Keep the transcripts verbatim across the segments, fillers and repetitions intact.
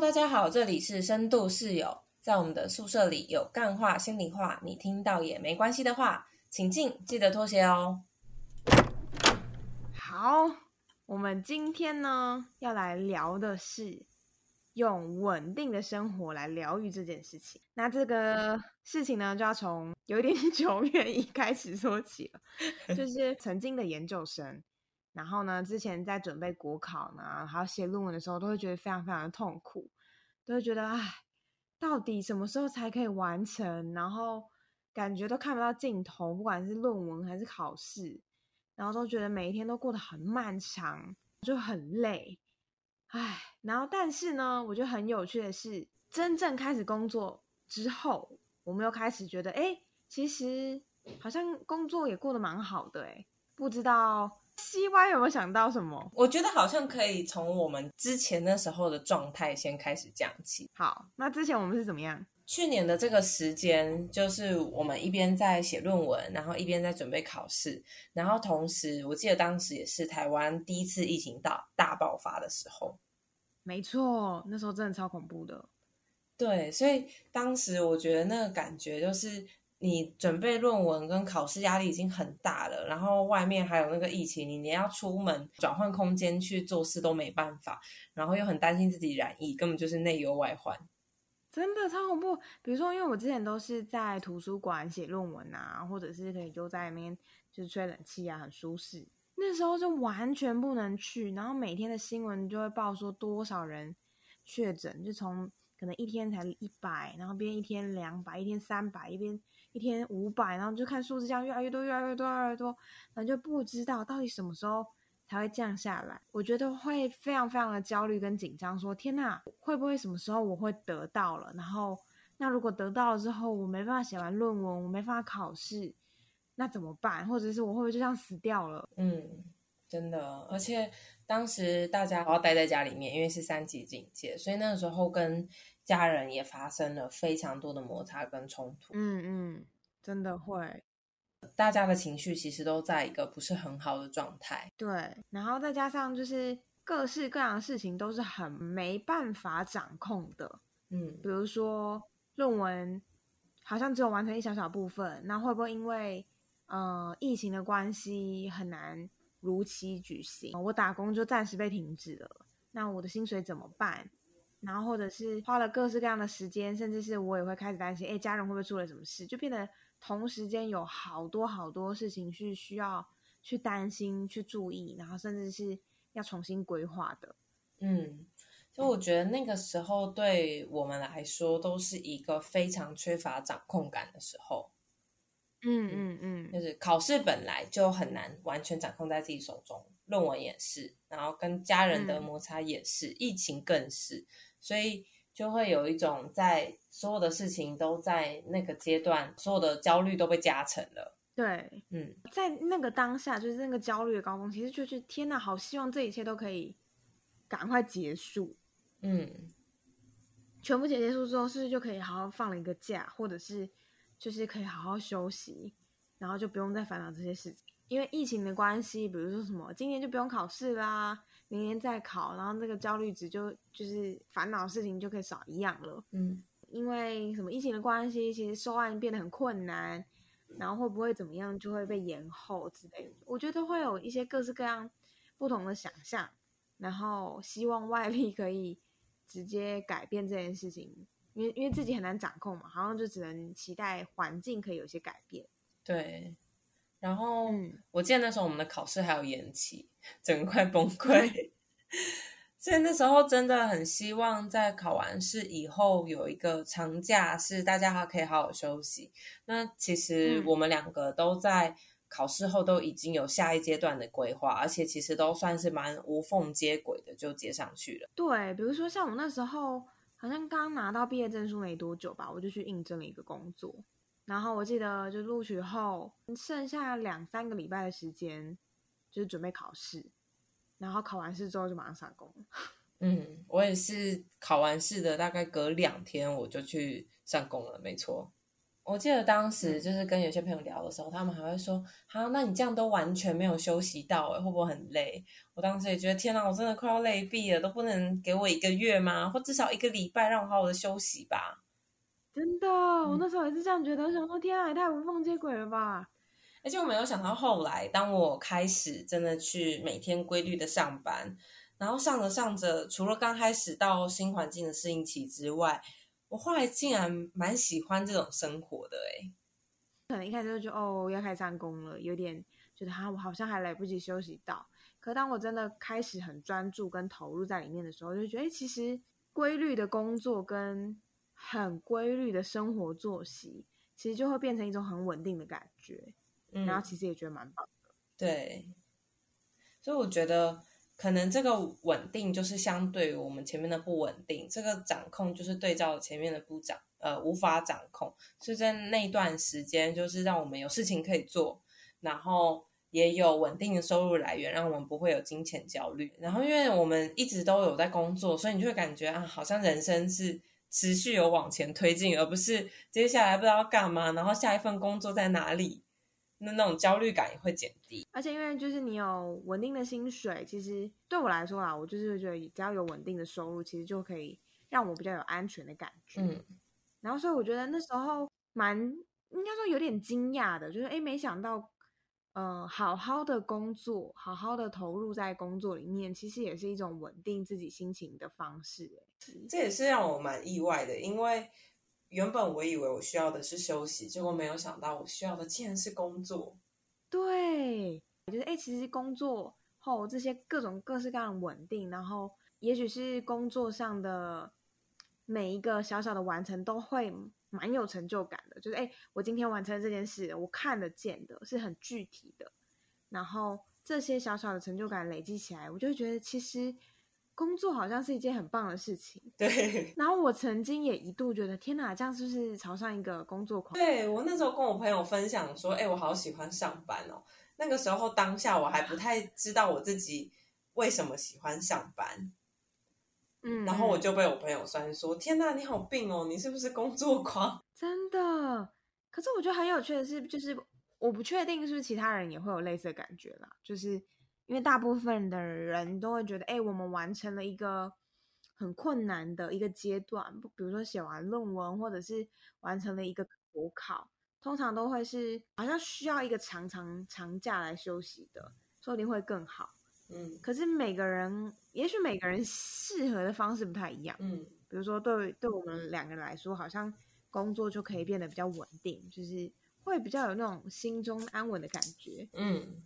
Hello， 大家好，这里是深度室友，在我们的宿舍里有干话、心里话，你听到也没关系的话，请进，记得脱鞋哦。好，我们今天呢要来聊的是用稳定的生活来疗愈这件事情。那这个事情呢，就要从有点久远一开始说起了，就是曾经的研究生。然后呢，之前在准备国考呢，还有写论文的时候，都会觉得非常非常的痛苦，都会觉得哎，到底什么时候才可以完成？然后感觉都看不到尽头，不管是论文还是考试，然后都觉得每一天都过得很漫长，就很累，哎。然后但是呢，我觉得很有趣的是，真正开始工作之后，我们又开始觉得，哎，其实好像工作也过得蛮好的，哎，不知道。C Y 有没有想到什么？我觉得好像可以从我们之前那时候的状态先开始讲起。好，那之前我们是怎么样？去年的这个时间，就是我们一边在写论文，然后一边在准备考试，然后同时，我记得当时也是台湾第一次疫情大大爆发的时候。没错，那时候真的超恐怖的。对，所以当时我觉得那个感觉就是你准备论文跟考试压力已经很大了，然后外面还有那个疫情，你连要出门转换空间去做事都没办法，然后又很担心自己染疫，根本就是内忧外患，真的超恐怖。比如说因为我之前都是在图书馆写论文啊，或者是可以就在那边就是吹冷气啊，很舒适，那时候就完全不能去，然后每天的新闻就会报说多少人确诊，就从可能一天才一百，然后变一天两百，一天三百，一边一天五百，然后就看数字这样越来越多越来越多越来越多，然后就不知道到底什么时候才会降下来。我觉得会非常非常的焦虑跟紧张，说天哪，会不会什么时候我会得到了，然后那如果得到了之后我没办法写完论文，我没办法考试，那怎么办？或者是我会不会就这样死掉了？嗯，真的。而且当时大家都要待在家里面，因为是三级警戒，所以那时候跟家人也发生了非常多的摩擦跟冲突。嗯嗯，真的会，大家的情绪其实都在一个不是很好的状态。对，然后再加上就是各式各样的事情都是很没办法掌控的。嗯，比如说论文好像只有完成一小小部分，那会不会因为呃疫情的关系很难如期举行？我打工就暂时被停止了，那我的薪水怎么办？然后或者是花了各式各样的时间，甚至是我也会开始担心，哎，家人会不会出了什么事？就变得同时间有好多好多事情是需要去担心、去注意，然后甚至是要重新规划的。嗯，所以我觉得那个时候对我们来说都是一个非常缺乏掌控感的时候。嗯嗯嗯，就是考试本来就很难完全掌控在自己手中，论文也是，然后跟家人的摩擦也是，嗯，疫情更是，所以就会有一种在所有的事情都在那个阶段，所有的焦虑都被加成了。对，嗯，在那个当下，就是那个焦虑的高峰，其实就是天哪，好希望这一切都可以赶快结束。嗯，全部结束之后，是不是就可以好好放了一个假，或者是就是可以好好休息，然后就不用再烦恼这些事情。因为疫情的关系，比如说什么今年就不用考试啦，明年再考，然后那个焦虑值就就是烦恼事情就可以少一样了。嗯，因为什么疫情的关系，其实收案变得很困难，然后会不会怎么样就会被延后之类的。我觉得会有一些各式各样不同的想象，然后希望外力可以直接改变这件事情，因为因为自己很难掌控嘛，好像就只能期待环境可以有些改变。对。然后，嗯，我记得那时候我们的考试还有延期，整个快崩溃。所以那时候真的很希望在考完试以后有一个长假，是大家可以好好休息。那其实我们两个都在考试后都已经有下一阶段的规划，而且其实都算是蛮无缝接轨的，就接上去了。对，比如说像我那时候好像刚拿到毕业证书没多久吧，我就去应征了一个工作。然后我记得就录取后剩下两三个礼拜的时间就是准备考试，然后考完试之后就马上上工。嗯，我也是考完试的大概隔两天我就去上工了，没错。我记得当时就是跟有些朋友聊的时候，他们还会说啊，那你这样都完全没有休息到、欸、会不会很累？我当时也觉得天哪，我真的快要累毙了，都不能给我一个月吗？或至少一个礼拜让我好好的休息吧。真的，我那时候也是这样觉得，我想说天啊，也太无缝接轨了吧。而且我没有想到后来当我开始真的去每天规律的上班，然后上着上着，除了刚开始到新环境的适应期之外，我后来竟然蛮喜欢这种生活的欸。可能一开始就觉得哦，要开始上工了，有点觉得哈，我好像还来不及休息到。可当我真的开始很专注跟投入在里面的时候，就觉得其实规律的工作跟很规律的生活作息，其实就会变成一种很稳定的感觉、嗯、然后其实也觉得蛮棒的。对，所以我觉得可能这个稳定就是相对于我们前面的不稳定，这个掌控就是对照前面的不掌呃无法掌控，所以在那段时间就是让我们有事情可以做，然后也有稳定的收入来源，让我们不会有金钱焦虑。然后因为我们一直都有在工作，所以你就会感觉啊，好像人生是持续有往前推进，而不是接下来不知道干嘛，然后下一份工作在哪里，那那种焦虑感也会减低。而且因为就是你有稳定的薪水，其实对我来说啦，我就是觉得只要有稳定的收入，其实就可以让我比较有安全的感觉、嗯、然后所以我觉得那时候蛮应该说有点惊讶的，就是哎，没想到呃，好好的工作，好好的投入在工作里面，其实也是一种稳定自己心情的方式。这也是让我蛮意外的，因为原本我以为我需要的是休息，结果没有想到我需要的竟然是工作。对，就是哎、欸，其实工作后这些各种各式各样的稳定，然后也许是工作上的每一个小小的完成都会蛮有成就感的，就是哎、欸，我今天完成了这件事，我看得见的，是很具体的。然后这些小小的成就感累积起来，我就觉得其实工作好像是一件很棒的事情。对。然后我曾经也一度觉得天哪，这样是不是朝上一个工作狂？对，我那时候跟我朋友分享说哎、欸，我好喜欢上班哦。那个时候当下我还不太知道我自己为什么喜欢上班，嗯，然后我就被我朋友酸说天哪，你好病哦，你是不是工作狂？真的。可是我觉得很有趣的是，就是我不确定是不是其他人也会有类似的感觉啦，就是因为大部分的人都会觉得哎、欸，我们完成了一个很困难的一个阶段，比如说写完论文或者是完成了一个国考，通常都会是好像需要一个长长长假来休息的，说不定会更好。嗯，可是每个人也许每个人适合的方式不太一样。嗯，比如说对对我们两个人来说，好像工作就可以变得比较稳定，就是会比较有那种心中安稳的感觉。嗯，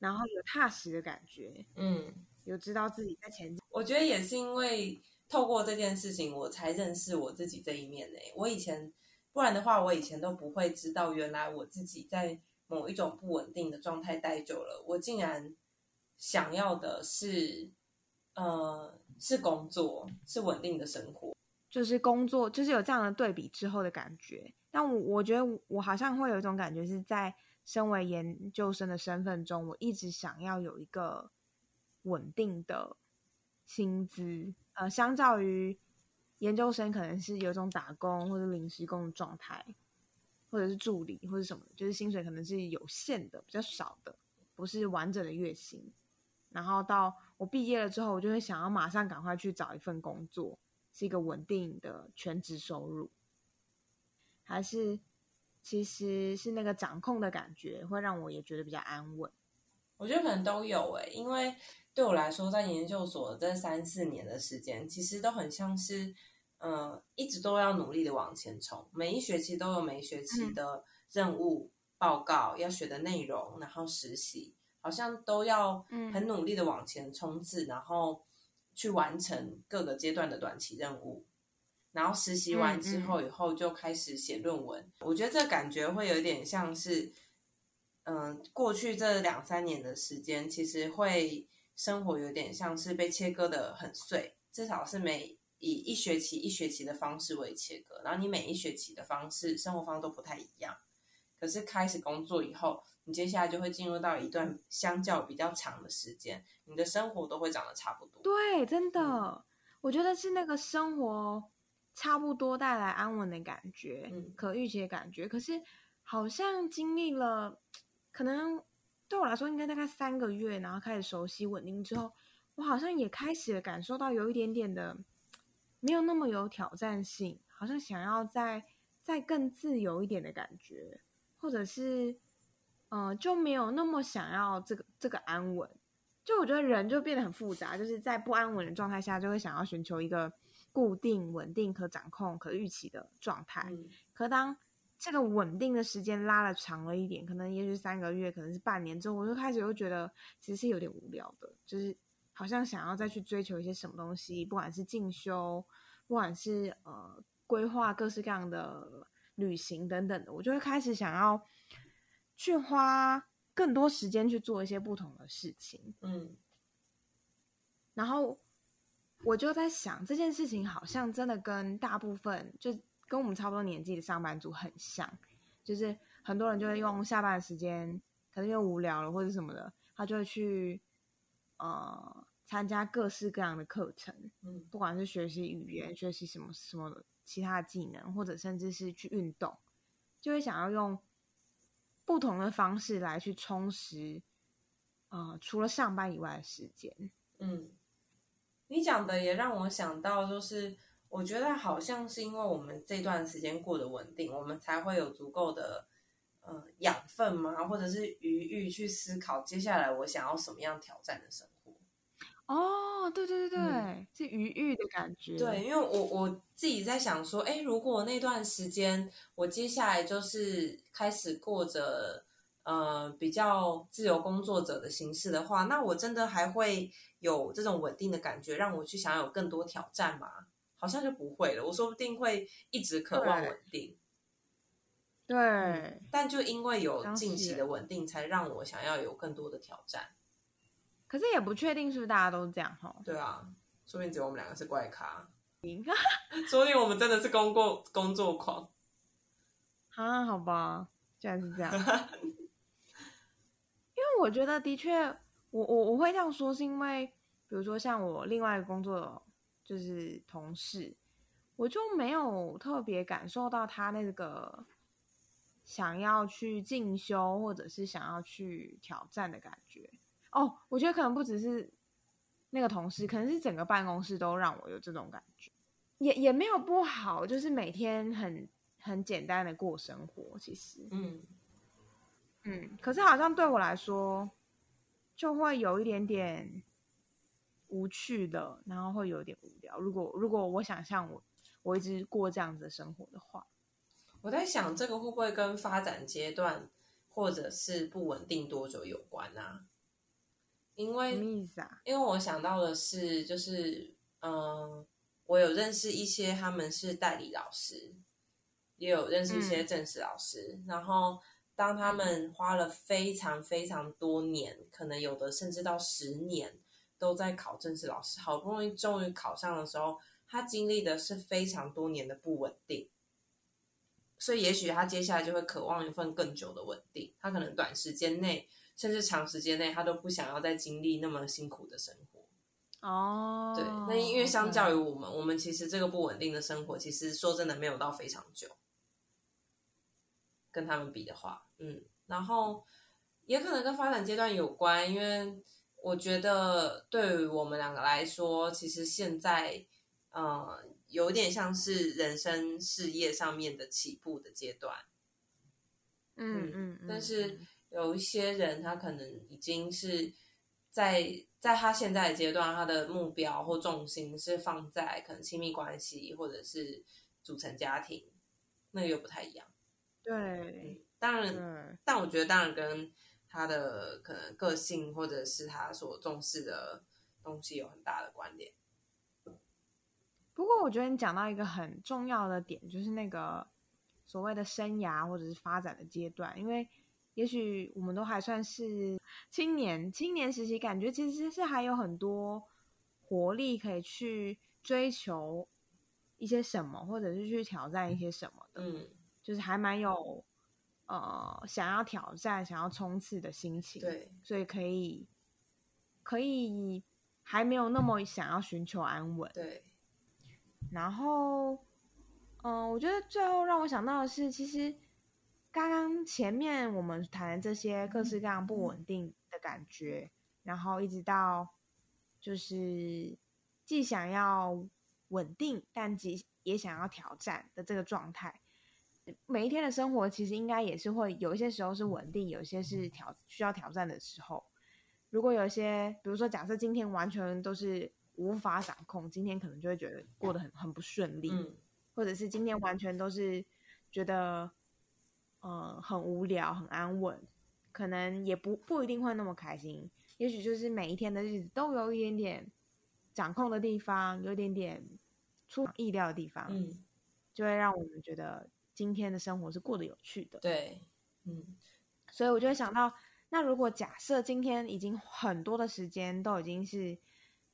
然后有踏实的感觉，嗯，有知道自己在前进。我觉得也是因为透过这件事情，我才认识我自己这一面呢。我以前不然的话，我以前都不会知道，原来我自己在某一种不稳定的状态待久了，我竟然想要的是，呃，是工作，是稳定的生活，就是工作，就是有这样的对比之后的感觉。但我我觉得我好像会有一种感觉是在身为研究生的身份中，我一直想要有一个稳定的薪资，呃，相较于研究生可能是有一种打工或者临时工的状态，或者是助理或者什么，就是薪水可能是有限的，比较少的，不是完整的月薪。然后到我毕业了之后，我就会想要马上赶快去找一份工作，是一个稳定的全职收入，还是其实是那个掌控的感觉会让我也觉得比较安稳。我觉得可能都有欸，因为对我来说在研究所这三四年的时间其实都很像是呃，一直都要努力的往前冲，每一学期都有每一学期的任务、嗯、报告要学的内容，然后实习好像都要很努力的往前冲刺、嗯、然后去完成各个阶段的短期任务，然后实习完之后以后就开始写论文、嗯嗯、我觉得这感觉会有点像是嗯、呃，过去这两三年的时间其实会生活有点像是被切割的很碎，至少是每以一学期一学期的方式为切割，然后你每一学期的方式生活方式都不太一样，可是开始工作以后你接下来就会进入到一段相较比较长的时间，你的生活都会长得差不多。对，真的、嗯、我觉得是那个生活差不多带来安稳的感觉、嗯、可预期的感觉，可是好像经历了可能对我来说应该大概三个月，然后开始熟悉稳定之后，我好像也开始感受到有一点点的没有那么有挑战性，好像想要再再更自由一点的感觉，或者是呃就没有那么想要这个这个安稳。就我觉得人就变得很复杂，就是在不安稳的状态下就会想要寻求一个固定稳定可掌控可预期的状态、嗯、可当这个稳定的时间拉了长了一点，可能也许三个月可能是半年之后，我就开始又觉得其实是有点无聊的，就是好像想要再去追求一些什么东西，不管是进修，不管是呃规划各式各样的旅行等等的，我就会开始想要去花更多时间去做一些不同的事情。嗯，然后我就在想这件事情好像真的跟大部分就跟我们差不多年纪的上班族很像，就是很多人就会用下班的时间，可能又无聊了或者什么的，他就会去呃参加各式各样的课程、嗯、不管是学习语言、学习什么什么其他的技能，或者甚至是去运动，就会想要用不同的方式来去充实呃除了上班以外的时间。嗯，你讲的也让我想到，就是我觉得好像是因为我们这段时间过得稳定，我们才会有足够的呃养分嘛，或者是余裕去思考接下来我想要什么样挑战的生活。哦，对对对对、嗯，是余裕的感觉。对，因为我我自己在想说，哎，如果那段时间我接下来就是开始过着呃比较自由工作者的形式的话，那我真的还会有这种稳定的感觉，让我去想要有更多挑战吗？好像就不会了，我说不定会一直渴望稳定。对、嗯、但就因为有近期的稳定才让我想要有更多的挑战，可是也不确定是不是大家都这样、哦、对啊，说不定只有我们两个是怪咖说不定我们真的是工作工作狂啊，好吧，居然是这样因为我觉得的确我我我会这样说是因为比如说像我另外一个工作就是同事，我就没有特别感受到他那个想要去进修或者是想要去挑战的感觉。哦，我觉得可能不只是那个同事，可能是整个办公室都让我有这种感觉，也也没有不好，就是每天很很简单的过生活，其实，嗯嗯，可是好像对我来说就会有一点点无趣的，然后会有点无聊。如果如果我想象我我一直过这样子的生活的话，我在想这个会不会跟发展阶段或者是不稳定多久有关啊？因为因为我想到的是，就是嗯，我有认识一些他们是代理老师，也有认识一些正式老师，嗯、然后当他们花了非常非常多年，可能有的甚至到十年。都在考正式老师，好不容易终于考上的时候，他经历的是非常多年的不稳定，所以也许他接下来就会渴望一份更久的稳定，他可能短时间内甚至长时间内他都不想要再经历那么辛苦的生活。哦、oh, 对，那因为相较于我们、okay. 我们其实这个不稳定的生活其实说真的没有到非常久，跟他们比的话。嗯，然后也可能跟发展阶段有关，因为我觉得对于我们两个来说，其实现在呃，有点像是人生事业上面的起步的阶段。嗯 嗯, 嗯，但是有一些人他可能已经是在在他现在的阶段，他的目标或重心是放在可能亲密关系或者是组成家庭，那又不太一样。对、嗯、当然，但我觉得当然跟他的可能个性或者是他所重视的东西有很大的关联。不过我觉得你讲到一个很重要的点，就是那个所谓的生涯或者是发展的阶段，因为也许我们都还算是青年青年时期，感觉其实是还有很多活力可以去追求一些什么，或者是去挑战一些什么的。嗯，就是还蛮有呃，想要挑战想要冲刺的心情。对，所以可以可以还没有那么想要寻求安稳。对，然后嗯，我觉得最后让我想到的是，其实刚刚前面我们谈这些各式各样不稳定的感觉，嗯、然后一直到就是既想要稳定，但也想要挑战的这个状态。每一天的生活其实应该也是会有一些时候是稳定，有一些是挑需要挑战的时候。如果有一些，比如说假设今天完全都是无法掌控，今天可能就会觉得过得很很不顺利、嗯，或者是今天完全都是觉得呃很无聊、很安稳，可能也不不一定会那么开心。也许就是每一天的日子都有一点点掌控的地方，有一点点出意料的地方，嗯，就会让我们觉得今天的生活是过得有趣的。对，嗯，所以我就会想到，那如果假设今天已经很多的时间都已经是，比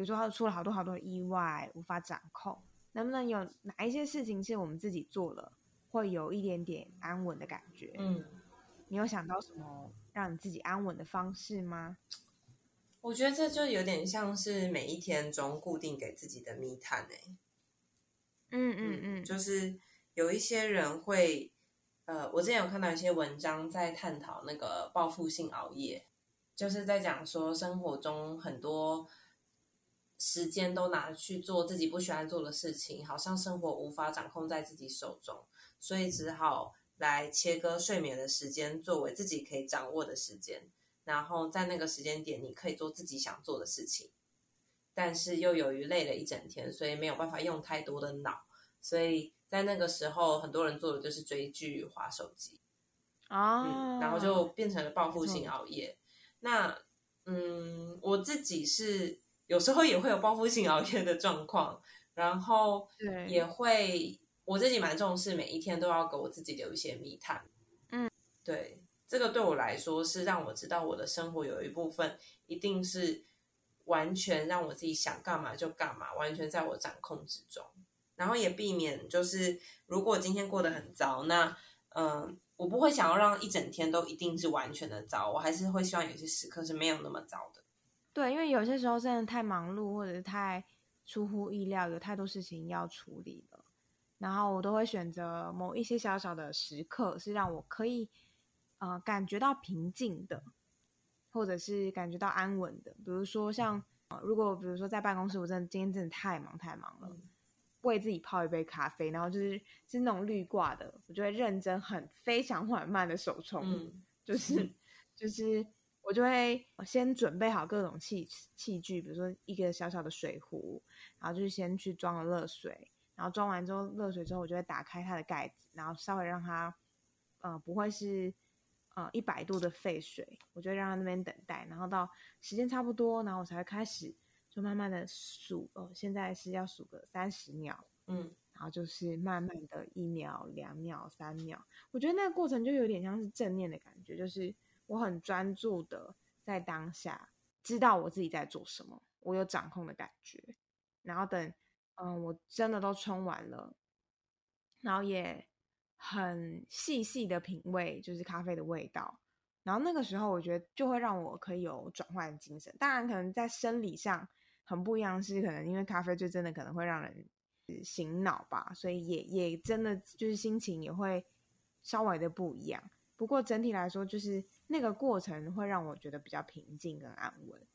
如说他出了好多好多的意外，无法掌控，能不能有哪一些事情是我们自己做了，会有一点点安稳的感觉？嗯，你有想到什么让你自己安稳的方式吗？我觉得这就有点像是每一天中固定给自己的密探欸。嗯嗯嗯，就是。有一些人会，呃，我之前有看到一些文章在探讨那个报复性熬夜，就是在讲说生活中很多时间都拿去做自己不喜欢做的事情，好像生活无法掌控在自己手中，所以只好来切割睡眠的时间作为自己可以掌握的时间，然后在那个时间点你可以做自己想做的事情，但是又由于累了一整天，所以没有办法用太多的脑，所以在那个时候很多人做的就是追剧滑手机、oh, 嗯、然后就变成了报复性熬夜。那嗯，我自己是有时候也会有报复性熬夜的状况，然后也会我自己蛮重视每一天都要给我自己留一些密探。嗯，对，这个对我来说是让我知道我的生活有一部分一定是完全让我自己想干嘛就干嘛，完全在我掌控之中，然后也避免就是如果今天过得很糟，那嗯、呃，我不会想要让一整天都一定是完全的糟，我还是会希望有些时刻是没有那么糟的。对，因为有些时候真的太忙碌或者是太出乎意料，有太多事情要处理了，然后我都会选择某一些小小的时刻是让我可以呃感觉到平静的，或者是感觉到安稳的。比如说像、呃、如果比如说在办公室，我真的今天真的太忙太忙了、嗯，为自己泡一杯咖啡，然后就是是那种绿挂的，我就会认真很非常缓慢的手冲、嗯、就是就是我就会先准备好各种 器, 器具，比如说一个小小的水壶，然后就是先去装了热水，然后装完之后热水之后我就会打开它的盖子，然后稍微让它呃不会是呃一百度的沸水，我就会让它那边等待，然后到时间差不多，然后我才会开始就慢慢的数，哦，现在是要数个三十秒，嗯，然后就是慢慢的一秒、两秒、三秒，我觉得那个过程就有点像是正念的感觉，就是我很专注的在当下，知道我自己在做什么，我有掌控的感觉。然后等，嗯，我真的都冲完了，然后也很细细的品味，就是咖啡的味道。然后那个时候，我觉得就会让我可以有转换精神。当然，可能在生理上。很不一样是可能因为咖啡就真的可能会让人醒脑吧，所以也也真的就是心情也会稍微的不一样，不过整体来说就是那个过程会让我觉得比较平静跟安稳。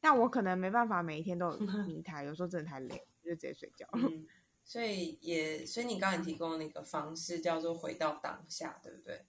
但我可能没办法每一天都有迷台，有时候真的太累就直接睡觉、嗯、所以也所以你刚才提供那个方式叫做回到当下，对不对？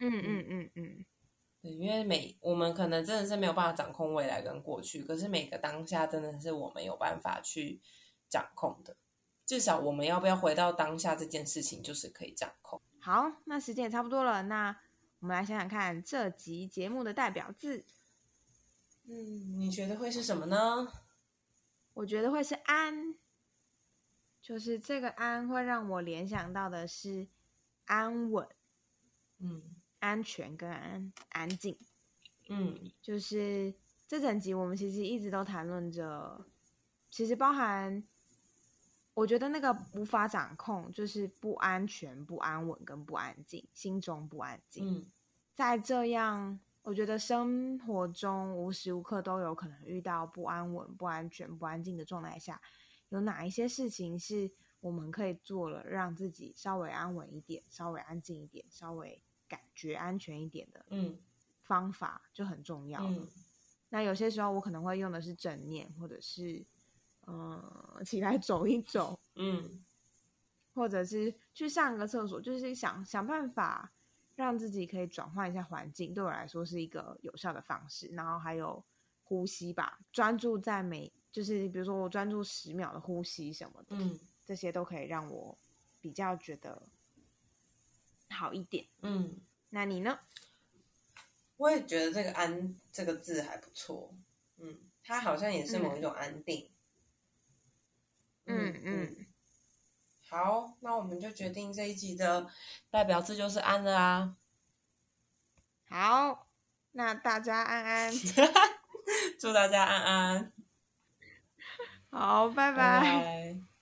嗯嗯嗯嗯，因为每我们可能真的是没有办法掌控未来跟过去，可是每个当下真的是我们有办法去掌控的，至少我们要不要回到当下这件事情就是可以掌控。好，那时间也差不多了，那我们来想想看这集节目的代表字。嗯，你觉得会是什么呢？我觉得会是安，就是这个安会让我联想到的是安稳，嗯，安全跟安安静。嗯，就是这整集我们其实一直都谈论着，其实包含我觉得那个无法掌控，就是不安全、不安稳跟不安静，心中不安静、嗯、在这样我觉得生活中无时无刻都有可能遇到不安稳、不安全、不安静的状态下，有哪一些事情是我们可以做了让自己稍微安稳一点，稍微安静一点，稍微感觉安全一点的方法就很重要了、嗯、那有些时候我可能会用的是正念，或者是、呃、起来走一走，嗯，或者是去上个厕所，就是想想办法让自己可以转换一下环境，对我来说是一个有效的方式。然后还有呼吸吧，专注在每就是比如说我专注十秒的呼吸什么的、嗯、这些都可以让我比较觉得好一点。嗯，那你呢？我也觉得这个安这个字还不错，嗯，它好像也是某一种安定。嗯嗯。嗯嗯，好，那我们就决定这一集的代表字就是安了啊。好，那大家安安祝大家安安。好，拜拜。拜拜。